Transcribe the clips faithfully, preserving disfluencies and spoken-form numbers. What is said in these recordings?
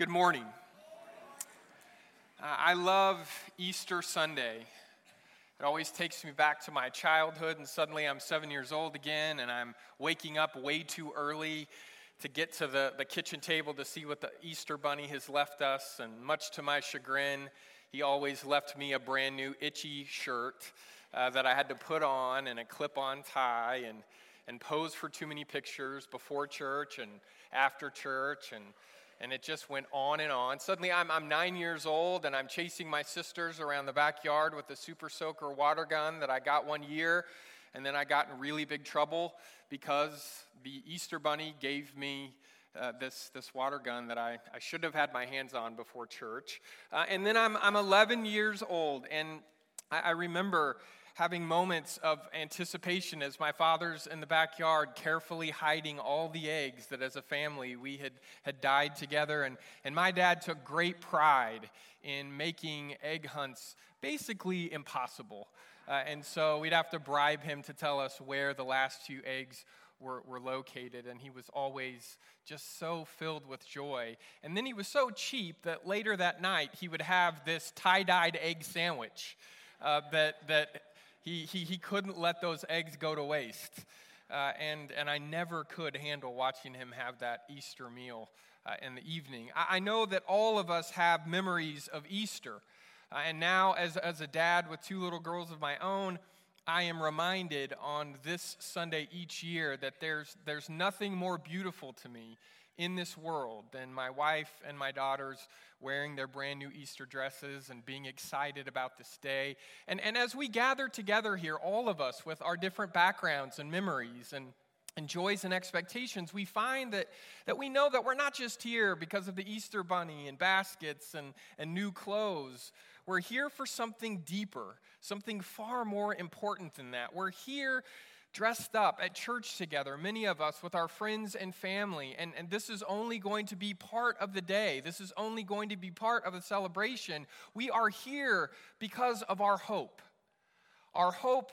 Good morning. Uh, I love Easter Sunday. It always takes me back to my childhood, and suddenly I'm seven years old again, and I'm waking up way too early to get to the, the kitchen table to see what the Easter Bunny has left us, and much to my chagrin, he always left me a brand new itchy shirt uh, that I had to put on, and a clip-on tie, and, and pose for too many pictures before church and after church, and And it just went on and on. Suddenly, I'm I'm nine years old, and I'm chasing my sisters around the backyard with a Super Soaker water gun that I got one year, and then I got in really big trouble because the Easter Bunny gave me uh, this this water gun that I, I should have had my hands on before church. Uh, and then I'm I'm eleven years old, and I, I remember having moments of anticipation as my father's in the backyard carefully hiding all the eggs that as a family we had, had died together. And, and my dad took great pride in making egg hunts basically impossible. Uh, and so we'd have to bribe him to tell us where the last few eggs were, were located. And he was always just so filled with joy. And then he was so cheap that later that night he would have this tie-dyed egg sandwich uh, that that... He, he he couldn't let those eggs go to waste, uh, and and I never could handle watching him have that Easter meal uh, in the evening. I, I know that all of us have memories of Easter, uh, and now as as a dad with two little girls of my own, I am reminded on this Sunday each year that there's there's nothing more beautiful to me in this world than my wife and my daughters wearing their brand new Easter dresses and being excited about this day. And and as we gather together here, all of us with our different backgrounds and memories and, and joys and expectations, we find that, that we know that we're not just here because of the Easter Bunny and baskets and, and new clothes. We're here for something deeper, something far more important than that. We're here dressed up at church together, many of us with our friends and family, and, and this is only going to be part of the day. This is only going to be part of the celebration. We are here because of our hope, our hope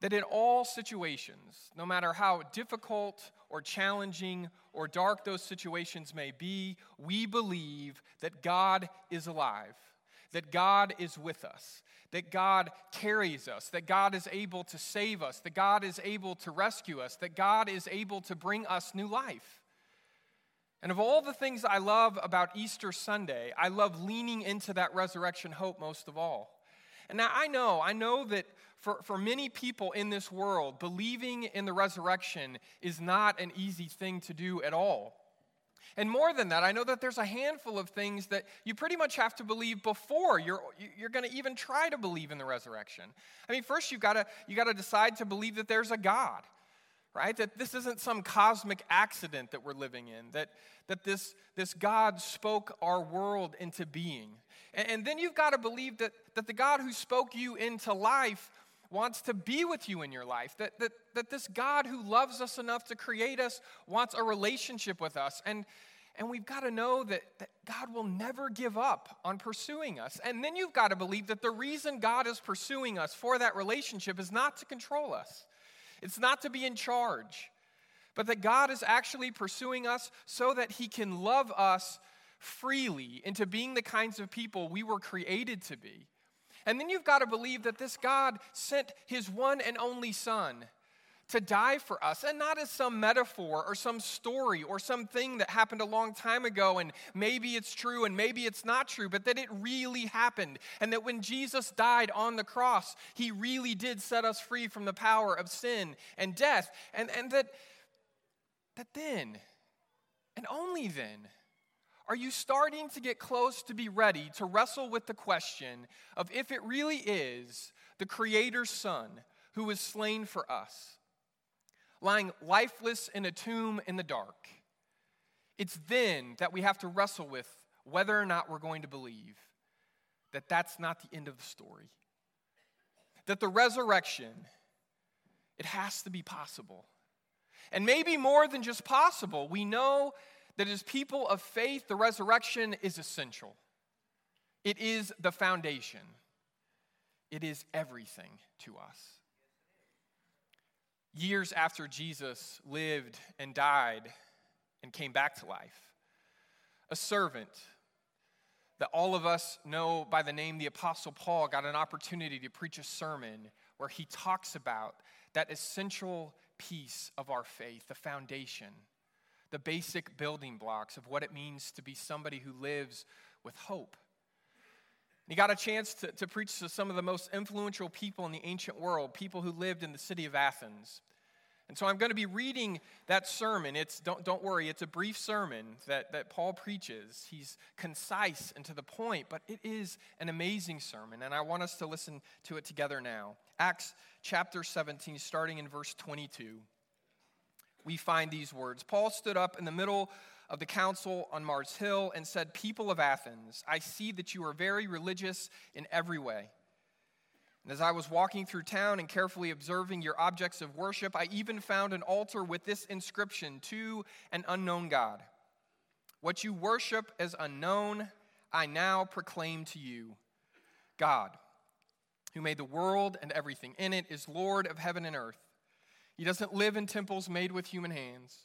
that in all situations, no matter how difficult or challenging or dark those situations may be, we believe that God is alive, that God is with us, that God carries us, that God is able to save us, that God is able to rescue us, that God is able to bring us new life. And of all the things I love about Easter Sunday, I love leaning into that resurrection hope most of all. And now I know, I know that for, for many people in this world, believing in the resurrection is not an easy thing to do at all. And more than that, I know that there's a handful of things that you pretty much have to believe before you're you're going to even try to believe in the resurrection. I mean, first you've got to you got to decide to believe that there's a God, right? That this isn't some cosmic accident that we're living in. That that this this God spoke our world into being, and, and then you've got to believe that that the God who spoke you into life wants to be with you in your life, that, that that this God who loves us enough to create us wants a relationship with us. And, and we've got to know that, that God will never give up on pursuing us. And then you've got to believe that the reason God is pursuing us for that relationship is not to control us. It's not to be in charge, but that God is actually pursuing us so that he can love us freely into being the kinds of people we were created to be. And then you've got to believe that this God sent his one and only Son to die for us, and not as some metaphor or some story or something that happened a long time ago, and maybe it's true and maybe it's not true, but that it really happened, and that when Jesus died on the cross, he really did set us free from the power of sin and death, and, and that, that then, and only then, are you starting to get close to be ready to wrestle with the question of if it really is the Creator's Son who was slain for us, lying lifeless in a tomb in the dark? It's then that we have to wrestle with whether or not we're going to believe that that's not the end of the story, that the resurrection, it has to be possible. And maybe more than just possible, we know that as people of faith, the resurrection is essential. It is the foundation. It is everything to us. Years after Jesus lived and died and came back to life, a servant that all of us know by the name the Apostle Paul got an opportunity to preach a sermon where he talks about that essential piece of our faith, the foundation, the basic building blocks of what it means to be somebody who lives with hope. He got a chance to, to preach to some of the most influential people in the ancient world, people who lived in the city of Athens. And so I'm going to be reading that sermon. It's don't, don't worry, it's a brief sermon that, that Paul preaches. He's concise and to the point, but it is an amazing sermon, and I want us to listen to it together now. Acts chapter seventeen, starting in verse twenty-two, we find these words. Paul stood up in the middle of the council on Mars Hill and said, "People of Athens, I see that you are very religious in every way. And as I was walking through town and carefully observing your objects of worship, I even found an altar with this inscription, 'To an unknown God.' What you worship as unknown, I now proclaim to you. God, who made the world and everything in it, is Lord of heaven and earth. He doesn't live in temples made with human hands.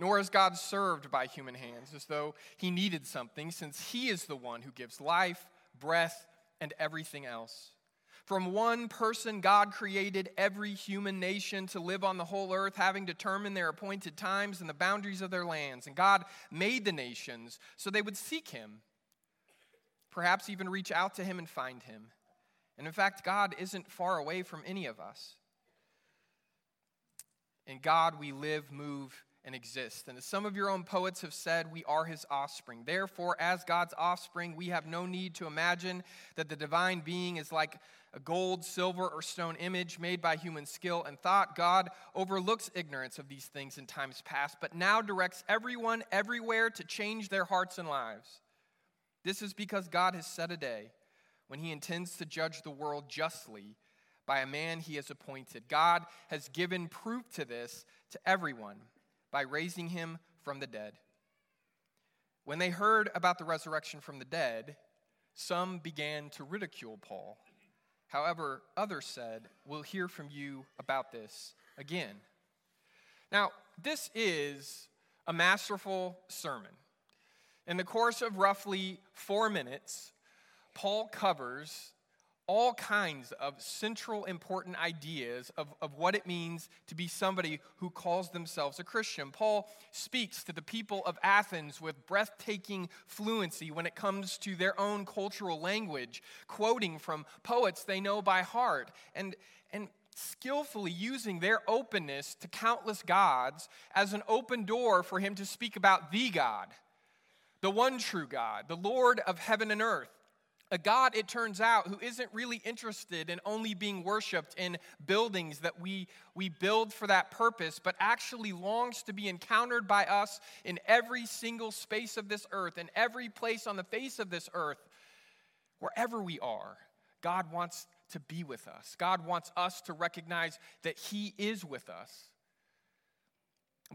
Nor is God served by human hands as though he needed something, since he is the one who gives life, breath, and everything else. From one person, God created every human nation to live on the whole earth, having determined their appointed times and the boundaries of their lands. And God made the nations so they would seek him, perhaps even reach out to him and find him. And in fact, God isn't far away from any of us. In God, we live, move, and exist. And as some of your own poets have said, we are his offspring. Therefore, as God's offspring, we have no need to imagine that the divine being is like a gold, silver, or stone image made by human skill and thought. God overlooks ignorance of these things in times past, but now directs everyone everywhere to change their hearts and lives. This is because God has set a day when he intends to judge the world justly by a man he has appointed. God has given proof to this to everyone by raising him from the dead. When they heard about the resurrection from the dead, some began to ridicule Paul. However, others said, 'We'll hear from you about this again.'" Now, this is a masterful sermon. In the course of roughly four minutes, Paul covers all kinds of central important ideas of, of what it means to be somebody who calls themselves a Christian. Paul speaks to the people of Athens with breathtaking fluency when it comes to their own cultural language, quoting from poets they know by heart, and, and skillfully using their openness to countless gods as an open door for him to speak about the God, the one true God, the Lord of heaven and earth. A God, it turns out, who isn't really interested in only being worshipped in buildings that we, we build for that purpose, but actually longs to be encountered by us in every single space of this earth, in every place on the face of this earth. Wherever we are, God wants to be with us. God wants us to recognize that he is with us.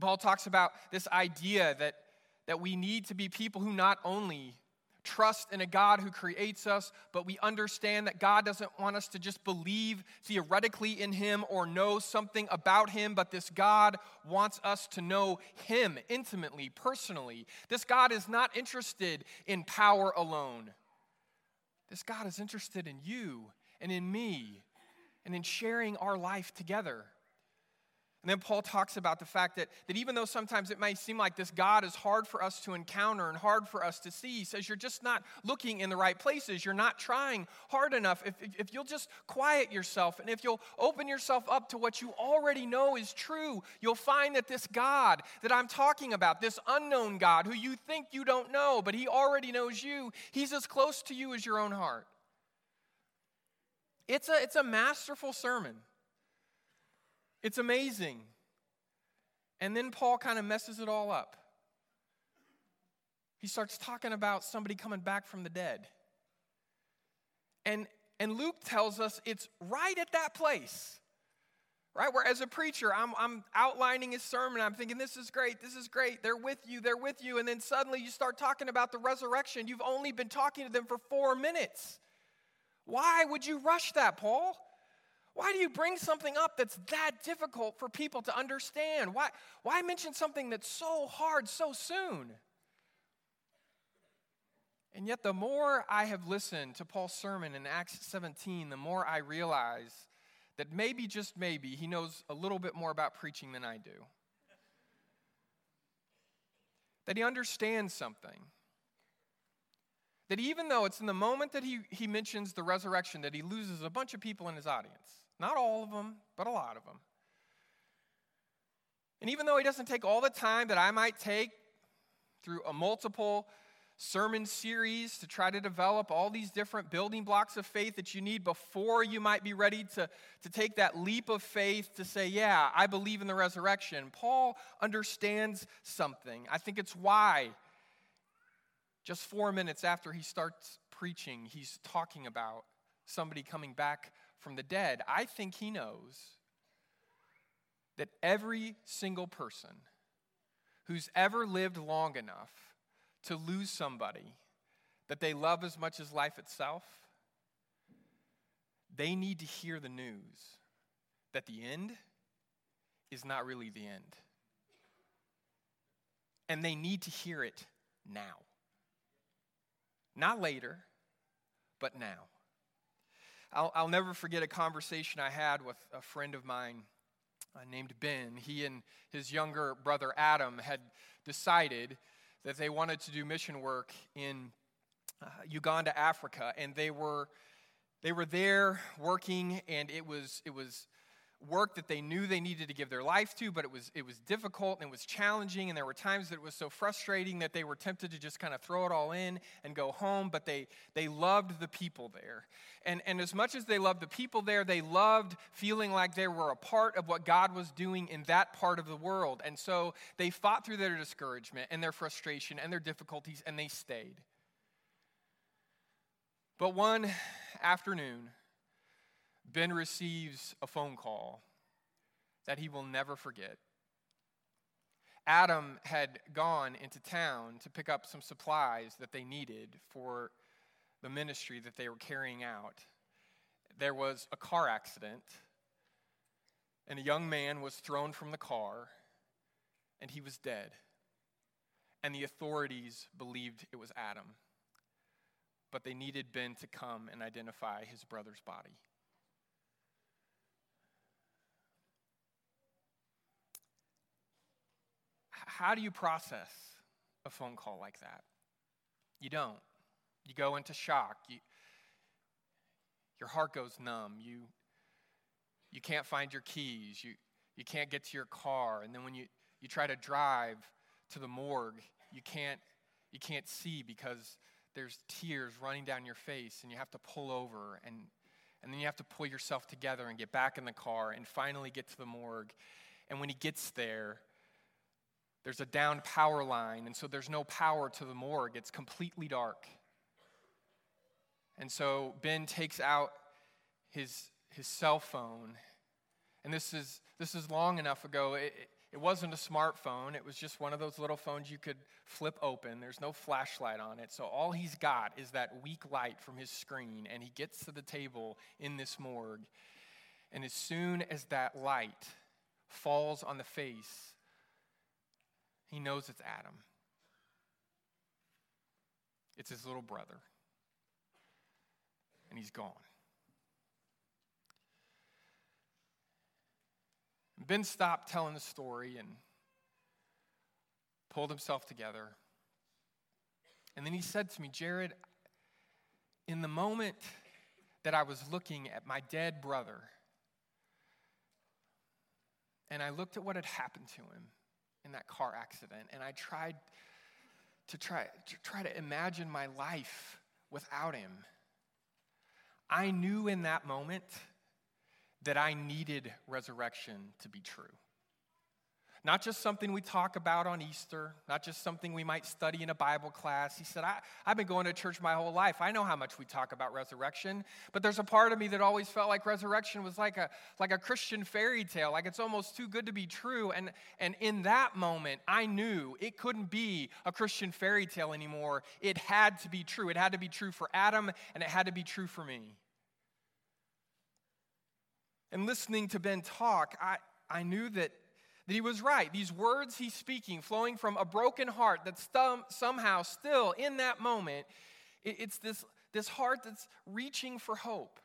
Paul talks about this idea that, that we need to be people who not only trust in a God who creates us, but we understand that God doesn't want us to just believe theoretically in him or know something about him, but this God wants us to know him intimately, personally. This God is not interested in power alone. This God is interested in you and in me and in sharing our life together. And then Paul talks about the fact that, that even though sometimes it may seem like this God is hard for us to encounter and hard for us to see, he says you're just not looking in the right places. You're not trying hard enough. If, if, if you'll just quiet yourself and if you'll open yourself up to what you already know is true, you'll find that this God that I'm talking about, this unknown God who you think you don't know, but he already knows you, he's as close to you as your own heart. It's a, it's a masterful sermon. It's amazing. And then Paul kind of messes it all up. He starts talking about somebody coming back from the dead. And, and Luke tells us it's right at that place, right? Where as a preacher, I'm, I'm outlining his sermon. I'm thinking, this is great. This is great. They're with you. They're with you. And then suddenly you start talking about the resurrection. You've only been talking to them for four minutes. Why would you rush that, Paul? Why do you bring something up that's that difficult for people to understand? Why, why mention something that's so hard so soon? And yet the more I have listened to Paul's sermon in Acts seventeen, the more I realize that maybe, just maybe, he knows a little bit more about preaching than I do. That he understands something. That even though it's in the moment that he, he mentions the resurrection that he loses a bunch of people in his audience. Not all of them, but a lot of them. And even though he doesn't take all the time that I might take through a multiple sermon series to try to develop all these different building blocks of faith that you need before you might be ready to, to take that leap of faith to say, yeah, I believe in the resurrection. Paul understands something. I think it's why just four minutes after he starts preaching, he's talking about somebody coming back from the dead. I think he knows that every single person who's ever lived long enough to lose somebody that they love as much as life itself, they need to hear the news that the end is not really the end. And they need to hear it now. Not later, but now. I'll, I'll never forget a conversation I had with a friend of mine uh, named Ben. He and his younger brother Adam had decided that they wanted to do mission work in uh, Uganda, Africa, and they were they were there working, and it was it was work that they knew they needed to give their life to, but it was it was difficult and it was challenging, and there were times that it was so frustrating that they were tempted to just kind of throw it all in and go home. But they they loved the people there, and and as much as they loved the people there, they loved feeling like they were a part of what God was doing in that part of the world. And so they fought through their discouragement and their frustration and their difficulties, and they stayed. But one afternoon, Ben receives a phone call that he will never forget. Adam had gone into town to pick up some supplies that they needed for the ministry that they were carrying out. There was a car accident, and a young man was thrown from the car, and he was dead. And the authorities believed it was Adam, but they needed Ben to come and identify his brother's body. How do you process a phone call like that? You don't. You go into shock. You, your heart goes numb. You you can't find your keys. You you can't get to your car. And then when you, you try to drive to the morgue, you can't you can't see because there's tears running down your face, and you have to pull over, and and then you have to pull yourself together and get back in the car and finally get to the morgue. And when he gets there, there's a down power line, and so there's no power to the morgue. It's completely dark. And so Ben takes out his his cell phone, and this is this is long enough ago. It, it wasn't a smartphone. It was just one of those little phones you could flip open. There's no flashlight on it, so all he's got is that weak light from his screen, and he gets to the table in this morgue, and as soon as that light falls on the face, he knows it's Adam. It's his little brother. And he's gone. Ben stopped telling the story and pulled himself together. And then he said to me, Jared, in the moment that I was looking at my dead brother, and I looked at what had happened to him in that car accident, and I tried to try to try to imagine my life without him, I knew in that moment that I needed resurrection to be true. Not just something we talk about on Easter, not just something we might study in a Bible class. He said, I, I've been going to church my whole life. I know how much we talk about resurrection, but there's a part of me that always felt like resurrection was like a like a Christian fairy tale, like it's almost too good to be true. And, and in that moment, I knew it couldn't be a Christian fairy tale anymore. It had to be true. It had to be true for Adam, and it had to be true for me. And listening to Ben talk, I, I knew that That he was right. These words he's speaking, flowing from a broken heart that stum- somehow still in that moment It's this, this heart that's reaching for hope.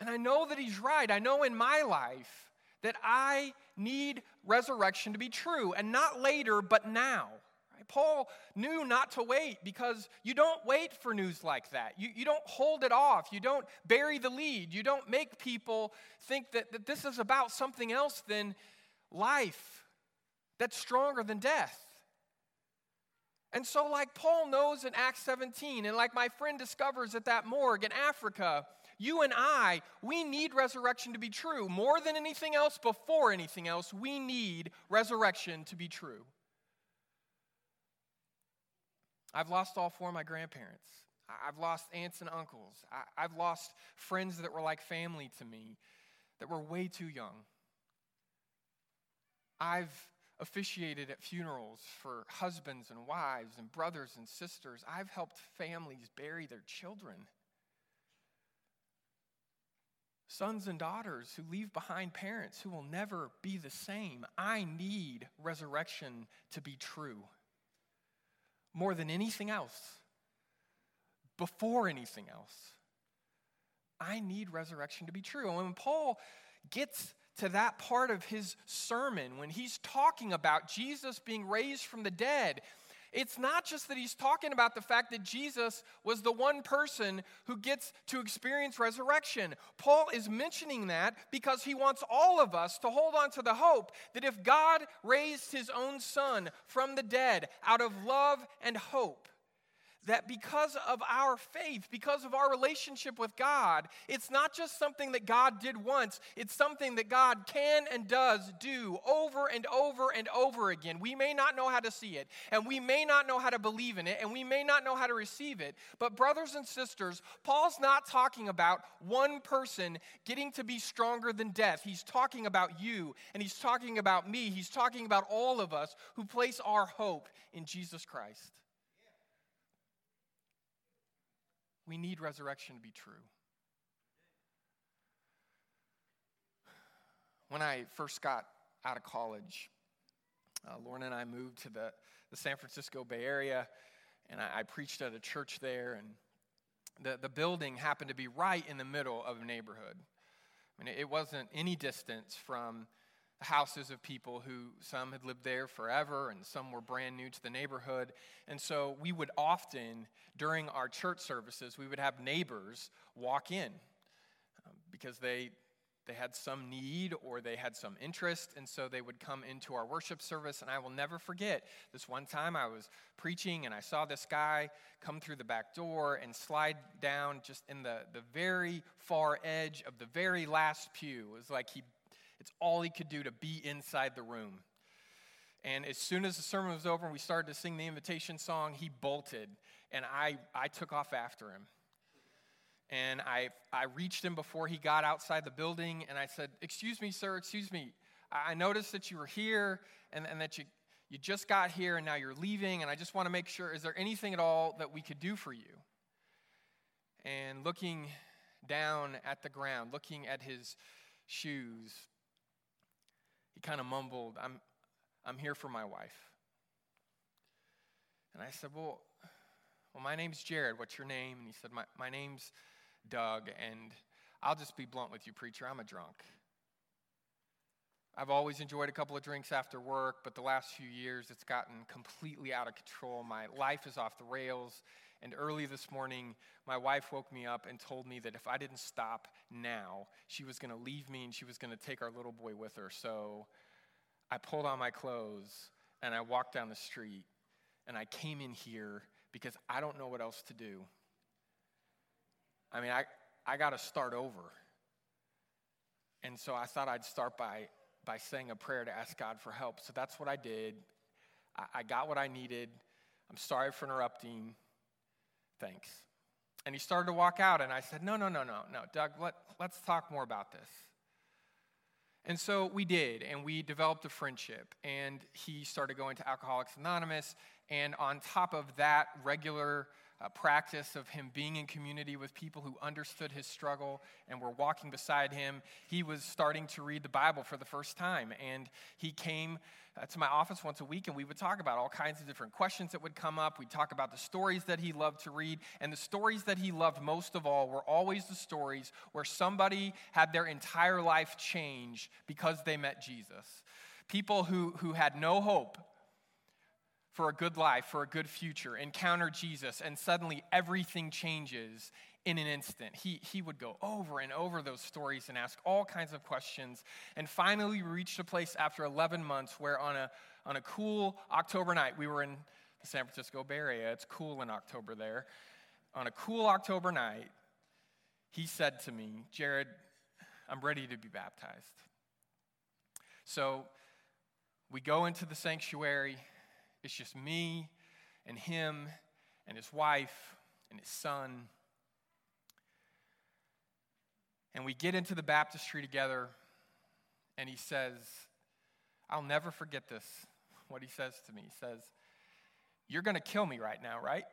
And I know that he's right. I know in my life that I need resurrection to be true, and not later, but now. Paul knew not to wait, because you don't wait for news like that. You, you don't hold it off. You don't bury the lead. You don't make people think that, that this is about something else than life that's stronger than death. And so like Paul knows in Acts seventeen, and like my friend discovers at that morgue in Africa, you and I, we need resurrection to be true. More than anything else, before anything else, we need resurrection to be true. I've lost all four of my grandparents. I've lost aunts and uncles. I've lost friends that were like family to me that were way too young. I've officiated at funerals for husbands and wives and brothers and sisters. I've helped families bury their children. Sons and daughters who leave behind parents who will never be the same. I need resurrection to be true. More than anything else, before anything else, I need resurrection to be true. And when Paul gets to that part of his sermon, when he's talking about Jesus being raised from the dead, it's not just that he's talking about the fact that Jesus was the one person who gets to experience resurrection. Paul is mentioning that because he wants all of us to hold on to the hope that if God raised his own son from the dead out of love and hope, that because of our faith, because of our relationship with God, it's not just something that God did once. It's something that God can and does do over and over and over again. We may not know how to see it, and we may not know how to believe in it, and we may not know how to receive it. But brothers and sisters, Paul's not talking about one person getting to be stronger than death. He's talking about you, and he's talking about me. He's talking about all of us who place our hope in Jesus Christ. We need resurrection to be true. When I first got out of college, uh, Lauren and I moved to the, the San Francisco Bay Area, and I, I preached at a church there, and the, the building happened to be right in the middle of a neighborhood. I mean, it wasn't any distance from the houses of people who, some had lived there forever and some were brand new to the neighborhood. And so we would often, during our church services, we would have neighbors walk in um, because they they had some need or they had some interest, and so they would come into our worship service. And I will never forget this one time I was preaching, and I saw this guy come through the back door and slide down just in the, the very far edge of the very last pew. It was like he It's all he could do to be inside the room. And as soon as the sermon was over and we started to sing the invitation song, he bolted. And I, I took off after him. And I, I reached him before he got outside the building. And I said, "Excuse me, sir, excuse me. I noticed that you were here and, and that you, you just got here and now you're leaving. And I just want to make sure, is there anything at all that we could do for you?" And looking down at the ground, looking at his shoes, he kind of mumbled, I'm I'm here for my wife." And I said, well, well, "My name's Jared. What's your name?" And he said, my, my name's Doug, and I'll just be blunt with you, preacher. I'm a drunk. I've always enjoyed a couple of drinks after work, but the last few years it's gotten completely out of control. My life is off the rails, and early this morning, my wife woke me up and told me that if I didn't stop now, she was going to leave me and she was going to take our little boy with her. So I pulled on my clothes and I walked down the street and I came in here because I don't know what else to do. I mean, I, I got to start over. And so I thought I'd start by, by saying a prayer to ask God for help. So that's what I did. I, I got what I needed. I'm sorry for interrupting. Thanks." And he started to walk out, and I said, no, no, no, no, no, Doug, let, let's talk more about this. And so we did, and we developed a friendship, and he started going to Alcoholics Anonymous, and on top of that regular uh, practice of him being in community with people who understood his struggle and were walking beside him. He was starting to read the Bible for the first time, and he came uh, to my office once a week, and we would talk about all kinds of different questions that would come up. We'd talk about the stories that he loved to read, and the stories that he loved most of all were always the stories where somebody had their entire life change because they met Jesus. People who, who had no hope for a good life, for a good future, encounter Jesus, and suddenly everything changes in an instant. He, he would go over and over those stories and ask all kinds of questions. And finally, we reached a place after eleven months where on a, on a cool October night, we were in the San Francisco Bay Area. It's cool in October there. On a cool October night, he said to me, "Jared, I'm ready to be baptized." So we go into the sanctuary. It's just me and him and his wife and his son. And we get into the baptistry together, and he says, I'll never forget this, what he says to me. He says, "You're going to kill me right now, right?"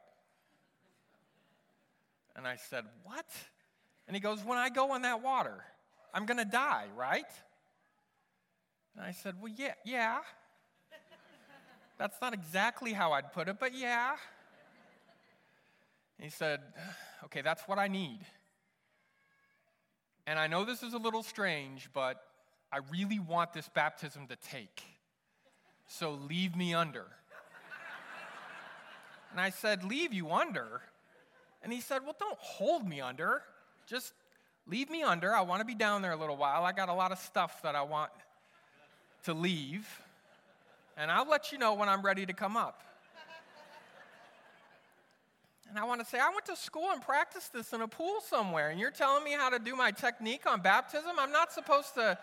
And I said, "What?" And he goes, "When I go in that water, I'm going to die, right?" And I said, well, yeah, yeah. That's not exactly how I'd put it, but yeah. And he said, "Okay, that's what I need. And I know this is a little strange, but I really want this baptism to take. So leave me under." And I said, "Leave you under?" And he said, "Well, don't hold me under. Just leave me under. I want to be down there a little while. I got a lot of stuff that I want to leave. And I'll let you know when I'm ready to come up." And I want to say, I went to school and practiced this in a pool somewhere, and you're telling me how to do my technique on baptism? I'm not supposed to.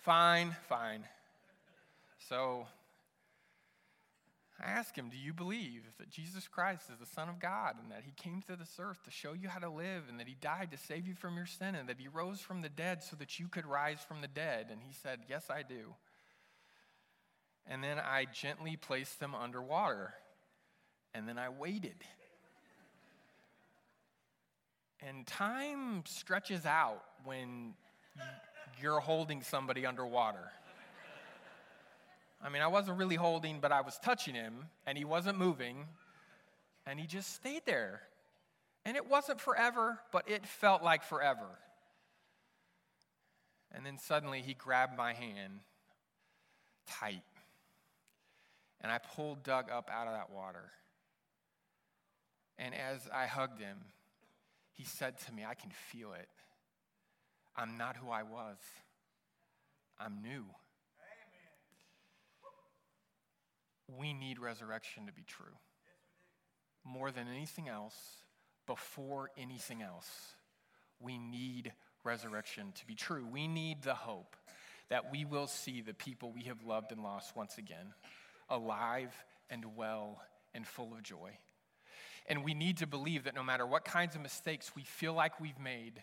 Fine, fine. So I asked him, "Do you believe that Jesus Christ is the Son of God, and that he came to this earth to show you how to live, and that he died to save you from your sin, and that he rose from the dead so that you could rise from the dead?" And he said, "Yes, I do." And then I gently placed them underwater. And then I waited. And time stretches out when you're holding somebody underwater. I mean, I wasn't really holding, but I was touching him, and he wasn't moving, and he just stayed there. And it wasn't forever, but it felt like forever. And then suddenly he grabbed my hand tight. And I pulled Doug up out of that water. And as I hugged him, he said to me, "I can feel it. I'm not who I was. I'm new." Amen. We need resurrection to be true. More than anything else, before anything else, we need resurrection to be true. We need the hope that we will see the people we have loved and lost once again, alive and well and full of joy. And we need to believe that no matter what kinds of mistakes we feel like we've made,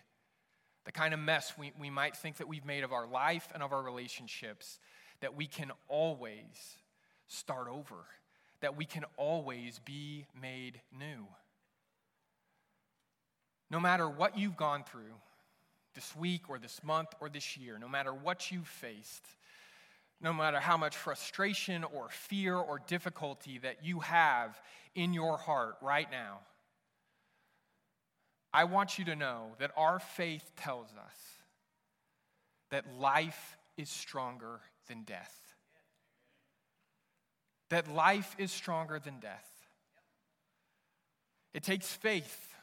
the kind of mess we, we might think that we've made of our life and of our relationships, that we can always start over, that we can always be made new. No matter what you've gone through this week or this month or this year, no matter what you've faced, no matter how much frustration or fear or difficulty that you have in your heart right now, I want you to know that our faith tells us that life is stronger than death. That life is stronger than death. It takes faith.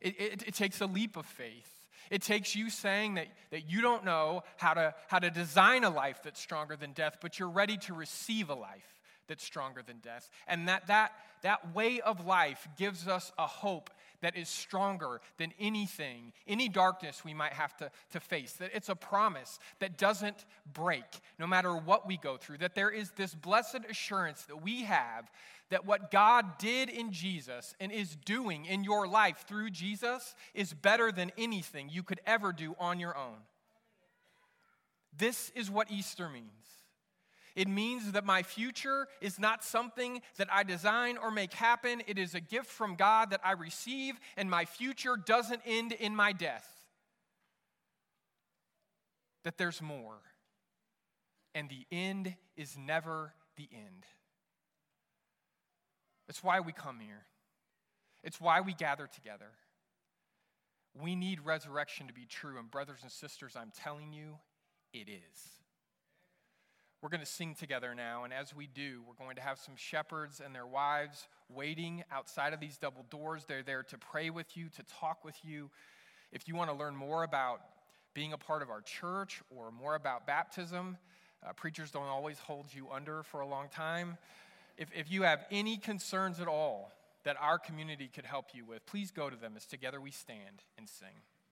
It, it, it takes a leap of faith. It takes you saying that, that you don't know how to, how to design a life that's stronger than death, but you're ready to receive a life that's stronger than death. And that, that, that way of life gives us a hope that is stronger than anything, any darkness we might have to, to face. That it's a promise that doesn't break no matter what we go through. That there is this blessed assurance that we have that what God did in Jesus and is doing in your life through Jesus is better than anything you could ever do on your own. This is what Easter means. It means that my future is not something that I design or make happen. It is a gift from God that I receive, and my future doesn't end in my death. That there's more. And the end is never the end. That's why we come here. It's why we gather together. We need resurrection to be true. And brothers and sisters, I'm telling you, it is. We're going to sing together now, and as we do, we're going to have some shepherds and their wives waiting outside of these double doors. They're there to pray with you, to talk with you. If you want to learn more about being a part of our church or more about baptism, uh, preachers don't always hold you under for a long time. If, if you have any concerns at all that our community could help you with, please go to them as together we stand and sing.